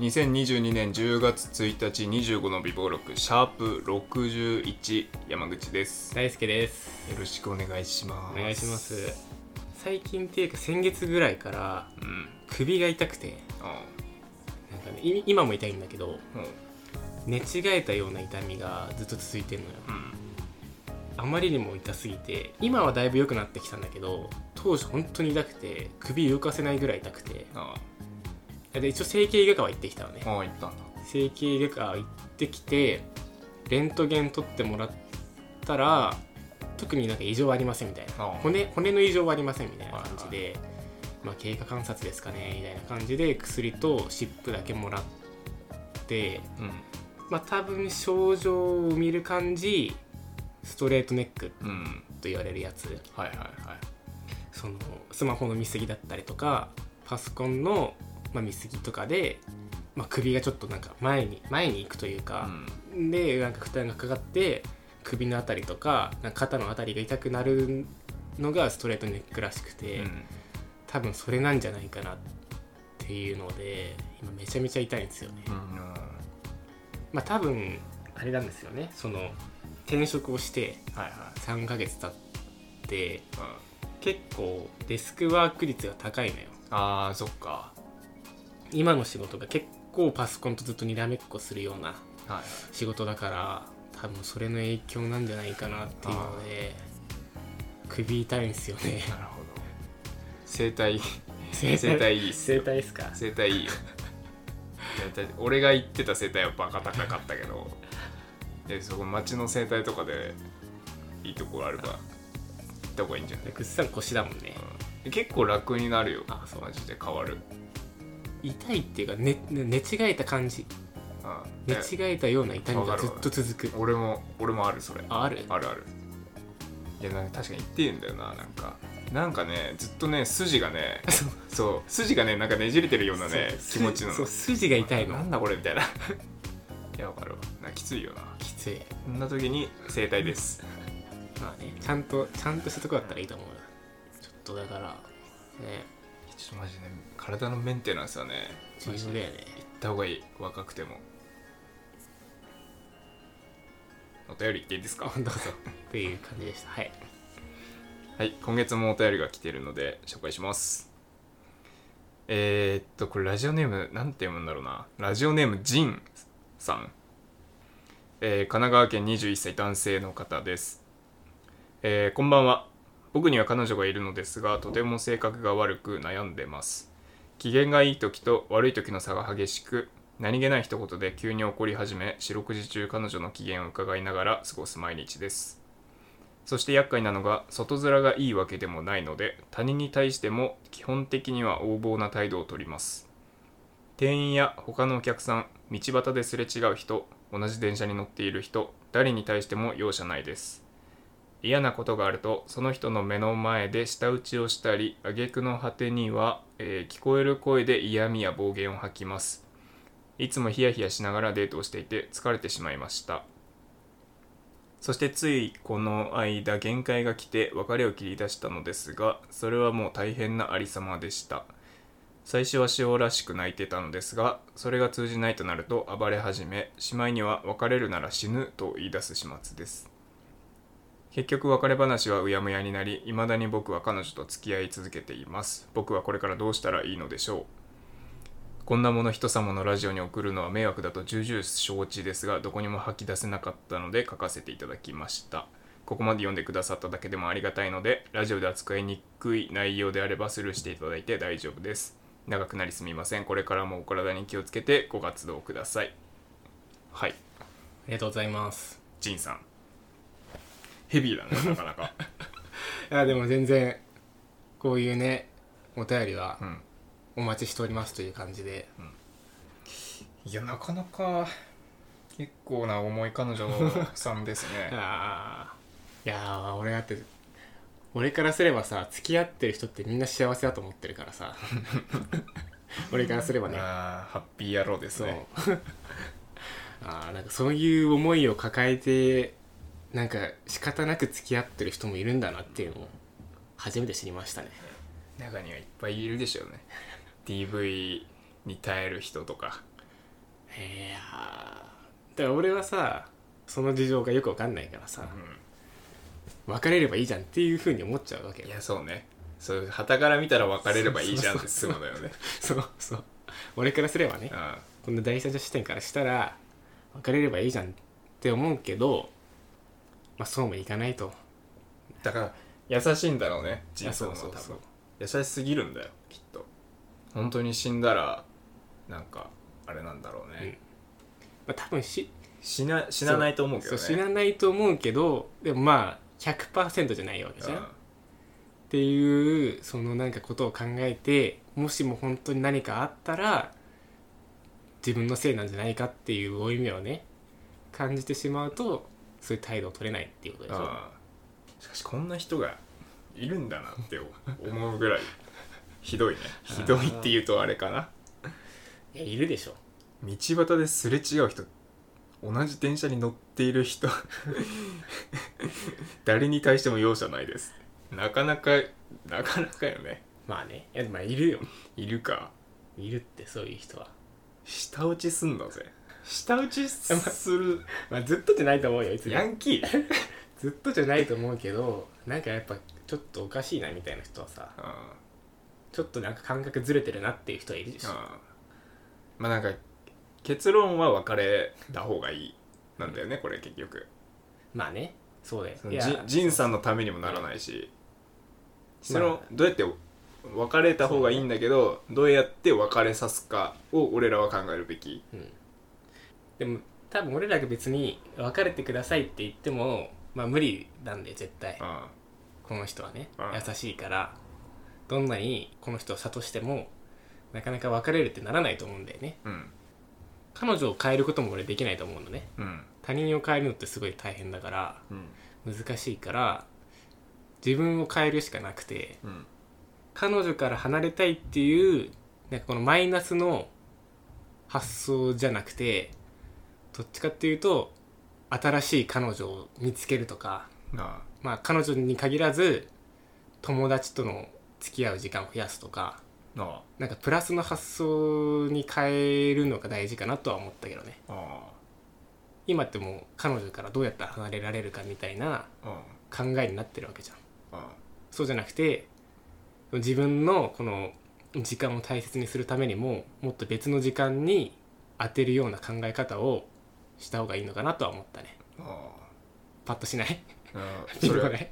2022年10月1日25の美貌録シャープ61、山口です。大輔です。よろしくお願いします。お願いします。最近っていうか先月ぐらいから、首が痛くて、なんかね、今も痛いんだけど、寝違えたような痛みがずっと続いてるのよ、あまりにも痛すぎて、今はだいぶ良くなってきたんだけど、当時本当に痛くて首動かせないぐらい痛くて、で一応整形外科は行ってきたわね。行ったんだ。整形外科行ってきてレントゲン取ってもらったら、特になんか異常はありませんみたいな、骨の異常はありませんみたいな感じで、まあ、経過観察ですかねみたいな感じで薬と湿布だけもらって、まあ多分症状を見る感じストレートネックと言われるやつ、そのスマホの見過ぎだったりとかパソコンの見過ぎとかで、首がちょっとなんか前に行くというか、でなんか負担がかかって首のあたりとか、 なんか肩のあたりが痛くなるのがストレートネックらしくて、多分それなんじゃないかなっていうので今めちゃめちゃ痛いんですよね、多分あれなんですよね、その転職をして3ヶ月経って、結構デスクワーク率が高いのよ。そっか。今の仕事が結構パソコンとずっとにらめっこするような仕事だから、多分それの影響なんじゃないかなっていうので首痛いんですよね。なるほど。整体いいっすよ。整体ですか。整体いいよ。俺が行ってた整体はバカ高かったけどでそこ町の整体とかでいいところあるから行った方がいいんじゃない。くっさん腰だもんね、結構楽になるよ。そうマジで変わる。痛いっていうか、寝違えた感じ、寝違えたような痛みがずっと続く。俺もあるそれ。ある。いやなんか確かに言っていいんだよな。なんかねずっとね筋がねそう筋がねなんかねじれてるようなね気持ちなの。そう筋が痛いの。なんだこれみたいな。いやわかるわ。きついよな。きつい。そんな時に整体です。まあね、ちゃんとしたとこだったらいいと思う。ちょっとだからね。ちょっとマジで体のメンテナンスはね、マジで行った方がいい。若くても。お便り行っていいですか。どうぞ。っていう感じでした。はい。はい、今月もお便りが来ているので紹介します。これラジオネームなんて読むんだろうな。ラジオネームジンさん。神奈川県21歳男性の方です、こんばんは。僕には彼女がいるのですが、とても性格が悪く悩んでます。機嫌がいい時と悪い時の差が激しく、何気ない一言で急に怒り始め、四六時中彼女の機嫌を伺いながら過ごす毎日です。そして厄介なのが、外面がいいわけでもないので、他人に対しても基本的には横暴な態度をとります。店員や他のお客さん、道端ですれ違う人、同じ電車に乗っている人、誰に対しても容赦ないです。嫌なことがあると、その人の目の前で舌打ちをしたり、挙句の果てには、聞こえる声で嫌味や暴言を吐きます。いつもヒヤヒヤしながらデートをしていて疲れてしまいました。そしてついこの間、限界が来て別れを切り出したのですが、それはもう大変なありさまでした。最初は塩らしく泣いてたのですが、それが通じないとなると暴れ始め、しまいには別れるなら死ぬと言い出す始末です。結局別れ話はうやむやになり、未だに僕は彼女と付き合い続けています。僕はこれからどうしたらいいのでしょう。こんなもの人様のラジオに送るのは迷惑だと重々承知ですが、どこにも吐き出せなかったので書かせていただきました。ここまで読んでくださっただけでもありがたいので、ラジオで扱いにくい内容であればスルーしていただいて大丈夫です。長くなりすみません。これからもお体に気をつけてご活動ください。はい、ありがとうございます。ジンさんヘビーだね、なかなか。いやでも全然こういうねお便りはお待ちしておりますという感じで、いやなかなか結構な重い彼女さんですね。いや俺だって俺からすればさ、付き合ってる人ってみんな幸せだと思ってるからさ。俺からすればね、ハッピー野郎ですね。そう。なんかそういう思いを抱えてなんか仕方なく付き合ってる人もいるんだなっていうのを初めて知りましたね。中にはいっぱいいるでしょうね。DV に耐える人とか。だから俺はさ、その事情がよく分かんないからさ、うん、別れればいいじゃんっていう風に思っちゃうわけよ。いやそうね、そういう傍から見たら別れればいいじゃんって済むのよね。そうそう、俺からすればね、うん、こんな第三者視点からしたら別れればいいじゃんって思うけど、まあそうもいかないと。だから優しいんだろうね、人生も。そうそうそう、優しすぎるんだよきっと。本当に死んだらなんかあれなんだろうね、うん、まあ多分死なないと思うけどね。そう、死なないと思うけど、でもまあ 100% じゃないわけじゃん、うん、っていうそのなんかことを考えて、もしも本当に何かあったら自分のせいなんじゃないかっていう負い目をね感じてしまうと、そういう態度を取れないっていうことでしょ。ああ、しかしこんな人がいるんだなって思うぐらいひどいね。ひどいって言うとあれかな。いや、いるでしょ。道端ですれ違う人、同じ電車に乗っている人誰に対しても容赦ないです。なかなかよね。まあね、いやまあいるよ。いるか。いるって、そういう人は。舌打ちすんだぜ。舌打ちするまあずっとじゃないと思うよ、いつもヤンキーずっとじゃないと思うけど、なんかやっぱちょっとおかしいなみたいな人はさ、ちょっとなんか感覚ずれてるなっていう人はいるでしょ。まあなんか結論は別れた方がいいなんだよね、これ結局。まあね、そうだよ。いや、仁さんのためにもならないし、そのどうやって別れた方がいいんだけど、どうやって別れさすかを俺らは考えるべき、うん、でも多分俺らが別に別れてくださいって言ってもまあ無理なんで絶対、この人はね、優しいから、どんなにこの人を諭してもなかなか別れるってならないと思うんだよね、うん、彼女を変えることも俺できないと思うのね、うん、他人を変えるのってすごい大変だから、うん、難しいから自分を変えるしかなくて、うん、彼女から離れたいっていうなんかこのマイナスの発想じゃなくて、どっちかっていうと新しい彼女を見つけるとか、まあ彼女に限らず友達との付き合う時間を増やすとか、なんかプラスの発想に変えるのが大事かなとは思ったけどね。今ってもう彼女からどうやったら離れられるかみたいな考えになってるわけじゃん。そうじゃなくて、自分のこの時間を大切にするためにももっと別の時間に当てるような考え方をした方がいいのかなとは思ったね。パッとしない？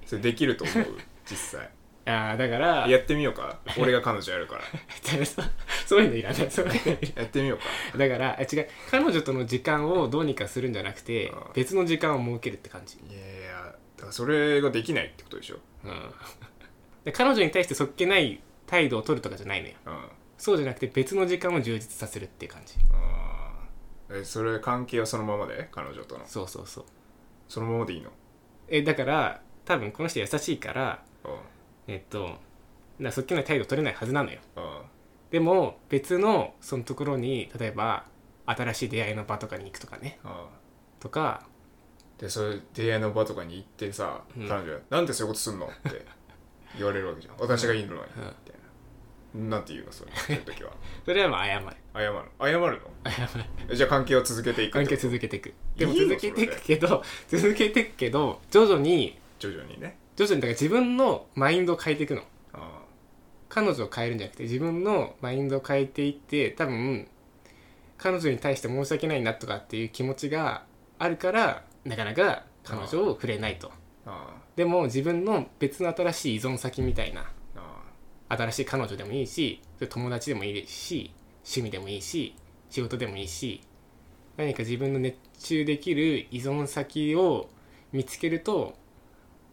それできると思う実際。ああ、だからやってみようか。俺が彼女やるからそういうのいらないやってみようか。だから違う、彼女との時間をどうにかするんじゃなくて別の時間を設けるって感じ。いやいや、だからそれができないってことでしょ、うん、で彼女に対してそっけない態度を取るとかじゃないのよ、うん、そうじゃなくて別の時間を充実させるっていう感じ。それ関係はそのままで、彼女との。そうそうそう、そのままでいいの。だから多分この人優しいから、うん、だそっちの態度取れないはずなのよ、うん、でも別のそのところに、例えば新しい出会いの場とかに行くとかね、うん、とかで、それ出会いの場とかに行ってさ、彼女、うん、なんでそういうことすんのって言われるわけじゃん私がいいのに、うん、みたいな。なんて言うのそれの時はそれはまあ謝るのじゃあ関係を続けていく。関係続けていく。でも続けていくけど徐々にね、徐々にだから自分のマインドを変えていくの。彼女を変えるんじゃなくて自分のマインドを変えていって、多分彼女に対して申し訳ないなとかっていう気持ちがあるからなかなか彼女を触れないと。でも自分の別の新しい依存先みたいな、新しい彼女でもいいし、友達でもいいし、趣味でもいいし、仕事でもいいし、何か自分の熱中できる依存先を見つけると、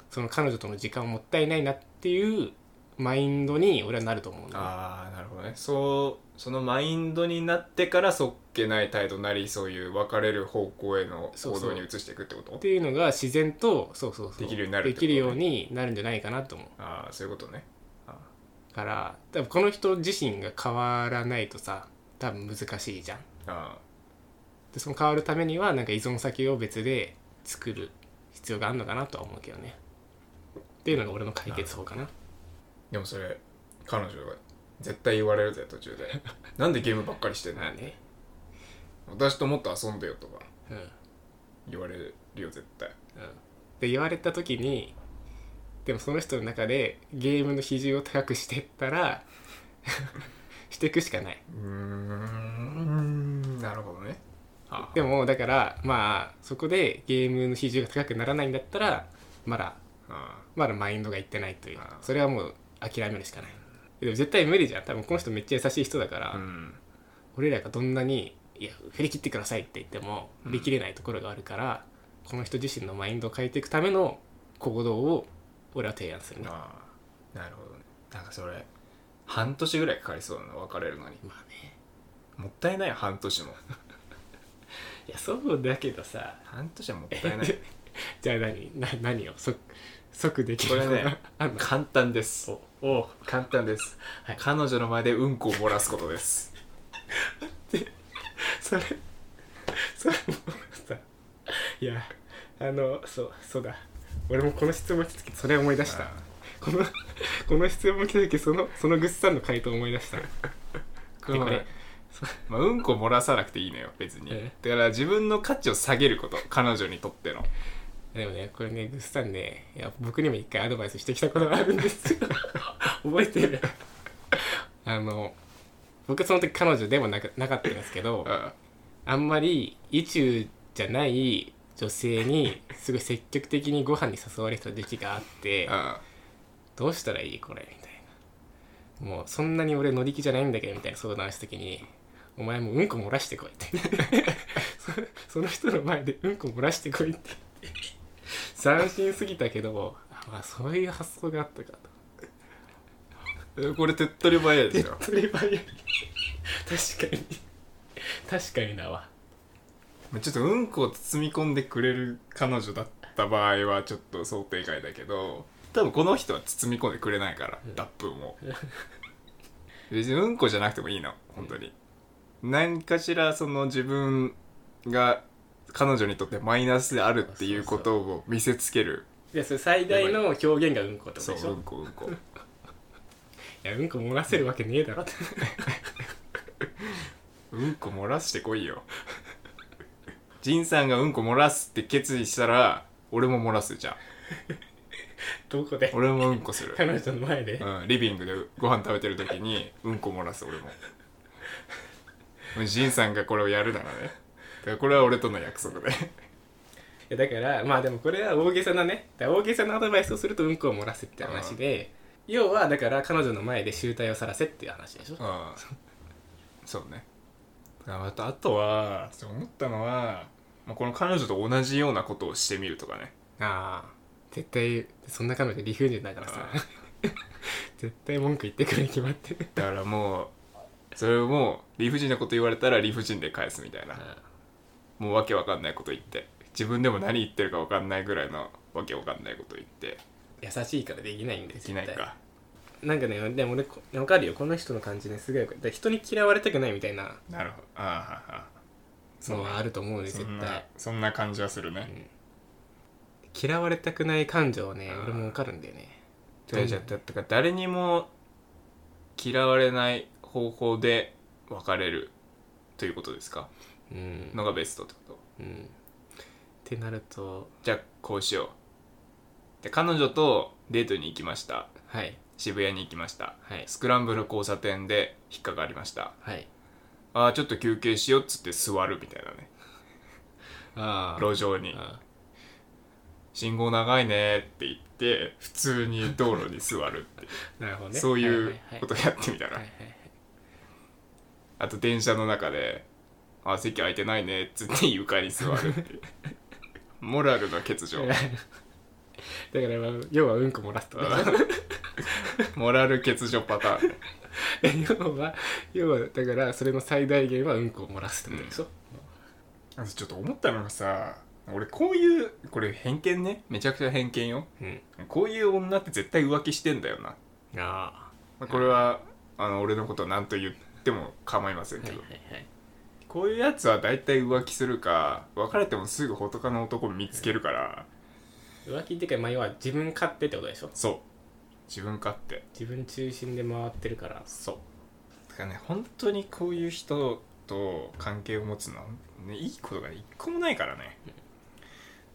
その彼女との時間をもったいないなっていうマインドに俺はなると思うんだよ。ああ、なるほどね。そのマインドになってからそっけない態度なり、そういう別れる方向への行動に移していくってこと？そうそうっていうのが自然とそうできるようになるってこと、ね、できるようになるんじゃないかなと思う。ああ、そういうことね。だから多分この人自身が変わらないとさ、多分難しいじゃん。でその変わるためにはなんか依存先を別で作る必要があるのかなとは思うけどね。っていうのが俺の解決法かな。でもそれ彼女が絶対言われるぜ途中でなんでゲームばっかりしてんの、ね、私ともっと遊んでよとか言われるよ絶対、うんうん、で言われた時にでもその人の中でゲームの比重を高くしていったらしていくしかない。なるほどね。でもだからまあそこでゲームの比重が高くならないんだったらまだマインドがいってないという、それはもう諦めるしかない。でも絶対無理じゃん、多分この人めっちゃ優しい人だから、うん、俺らがどんなにいや振り切ってくださいって言っても振り切れないところがあるから、うん、この人自身のマインドを変えていくための行動を俺は提案するね。ああ、なるほどね。なんかそれ半年ぐらいかかりそうだな、別れるのに。まあね、もったいないよ半年もいやそうだけどさ、半年はもったいないじゃあ何を即できるの？これね簡単です。お簡単です、はい、彼女の前でうんこを漏らすことですそれもさ、いやそうだ、俺もこの質問来た時それ思い出した。この質問来た時そのぐっさんの回答思い出したこれ、まあ、うんこ漏らさなくていいのよ別に、だから自分の価値を下げること、彼女にとっての。でもねこれねぐっさんね、いや僕にも一回アドバイスしてきたことがあるんですよ覚えてる僕その時彼女でもなかったんですけど、あんまり意中じゃない女性にすごい積極的にご飯に誘われた時期があってどうしたらいいこれみたいな、もうそんなに俺乗り気じゃないんだけどみたいな相談した時に、お前もううんこ漏らしてこいってその人の前でうんこ漏らしてこいって斬新すぎたけど、まあそういう発想があったかとこれ手っ取り早いですよ。手っ取り早い確かにだわ。ちょっとうんこを包み込んでくれる彼女だった場合はちょっと想定外だけど、多分この人は包み込んでくれないから、脱糞を別にうんこじゃなくてもいいの本当に、何かしらその自分が彼女にとってマイナスであるっていうことを見せつける。いやそれ最大の表現がうんこってことでしょ。そううんこいやうんこ漏らせるわけねえだろってうんこ漏らしてこいよ仁さんがうんこ漏らすって決意したら俺も漏らすじゃんどこで俺もうんこする彼女の前で、うん、リビングでご飯食べてる時にうんこ漏らす俺も仁さんがこれをやるならね、だからこれは俺との約束でいやだからまあでもこれは大げさなね、大げさなアドバイスをするとうんこを漏らすって話で、要はだから彼女の前で醜態を晒せっていう話でしょ。そうね。またあとは思ったのは、まあ、この彼女と同じようなことをしてみるとかね。ああ絶対そんな彼女理不尽だからさ絶対文句言ってくるに決まってる。だからもうそれをもう理不尽なこと言われたら理不尽で返すみたいな、もうわけわかんないこと言って、自分でも何言ってるかわかんないぐらいのわけわかんないこと言って、優しいからできないんですよ。できないかなんかね、でも俺分かるよこの人の感じね、すごいだ人に嫌われたくないみたいな。なるほど。そうはあると思うね絶対。そんな感じはするね、うん、嫌われたくない感情ね俺も分かるんだよね。じゃあだから誰にも嫌われない方法で別れるということですか、うん、のがベストってこと、うん、ってなるとじゃあこうしよう。で彼女とデートに行きました、はい、渋谷に行きました、はい、スクランブル交差点で引っかかりました、はい、あちょっと休憩しようっつって座るみたいなね路上に信号長いねって言って普通に道路に座るってなるほど、ね、そういうことやってみたら、はいはいはい、あと電車の中であ席空いてないねっつって床に座るっていうモラルの欠如だから、まあ、要はうんこ漏らすとモラル欠如パターン要はだからそれの最大限はうんこを漏らすってことでしょ、うん、ちょっと思ったのがさ、俺こういうこれ偏見ね、めちゃくちゃ偏見よ、うん、こういう女って絶対浮気してんだよな。あ、まあ、これは俺のこと何と言っても構いませんけど、はいはいはい、こういうやつは大体浮気するか別れてもすぐ仏の男見つけるから、うん、浮気ってかまあ要は自分勝手ってことでしょ。そう自分勝手、自分中心で回ってるから。そうだからね、本当にこういう人と関係を持つのはね、いいことが一個もないからね。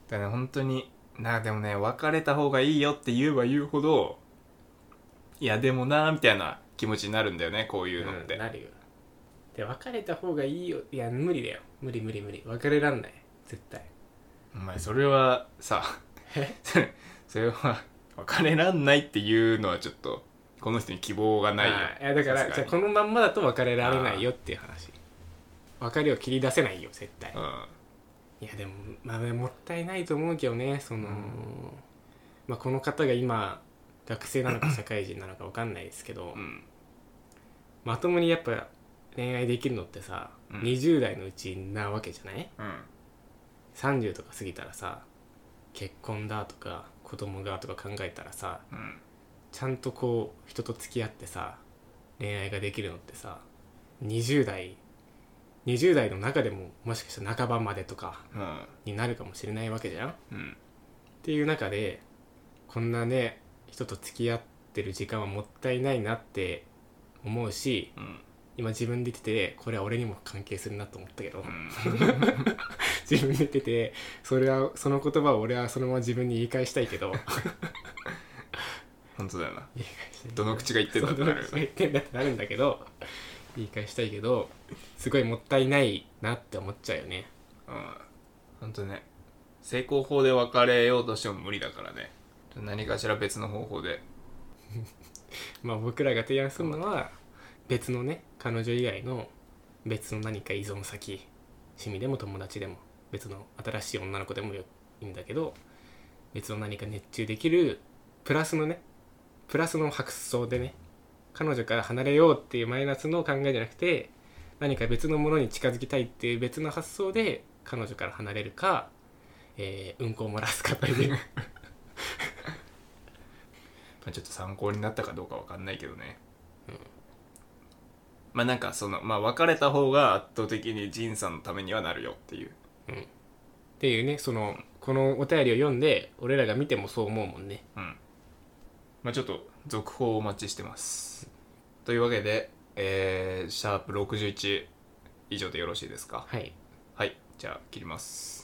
だからね、本当にな、でもね、別れた方がいいよって言えば言うほど、いやでもなみたいな気持ちになるんだよね、こういうのって、うん、なるよ。で、別れた方がいいよ、いや無理だよ、無理、別れらんない、絶対。お前それはさ、それは別れらんないっていうのはちょっとこの人に希望がないよ。いやだから、じゃあこのまんまだと別れられないよっていう話。別れを切り出せないよ絶対、うん、いやでも、まあ、もったいないと思うけどね、その、うん、まあ、この方が今学生なのか社会人なのか分かんないですけど、うん、まともにやっぱ恋愛できるのってさ、うん、20代のうちなわけじゃない、うん、30とか過ぎたらさ、結婚だとか子供がとか考えたらさ、うん、ちゃんとこう人と付き合ってさ恋愛ができるのってさ、20代の中でも、もしかしたら半ばまでとかになるかもしれないわけじゃん、うん、っていう中でこんなね人と付き合ってる時間はもったいないなって思うし、うん、今自分で言ってて、これは俺にも関係するなと思ったけど、うん、自分で言ってて、それはその言葉を俺はそのまま自分に言い返したいけど本当だよな、言い返したい、どの口が言ってんだってなる、どの口が言ってんだってなるんだけど言い返したいけど、すごいもったいないなって思っちゃうよね。うん、ほんとね、成功法で別れようとしても無理だからね、何かしら別の方法でまあ僕らが提案するのは、別のね、彼女以外の別の何か依存先、趣味でも友達でも別の新しい女の子でもいいんだけど、別の何か熱中できるプラスのね、プラスの発想でね、彼女から離れようっていうマイナスの考えじゃなくて、何か別のものに近づきたいっていう別の発想で彼女から離れるか、うんこを漏らすかというちょっと参考になったかどうか分かんないけどね、うん、まあなんかその、まあ別れた方が圧倒的に仁さんのためにはなるよっていう、うん、っていうね、その、このお便りを読んで俺らが見てもそう思うもんね、うん、まあ、ちょっと続報をお待ちしてます、うん、というわけで、シャープ61以上でよろしいですか。はい、はい、じゃあ切ります。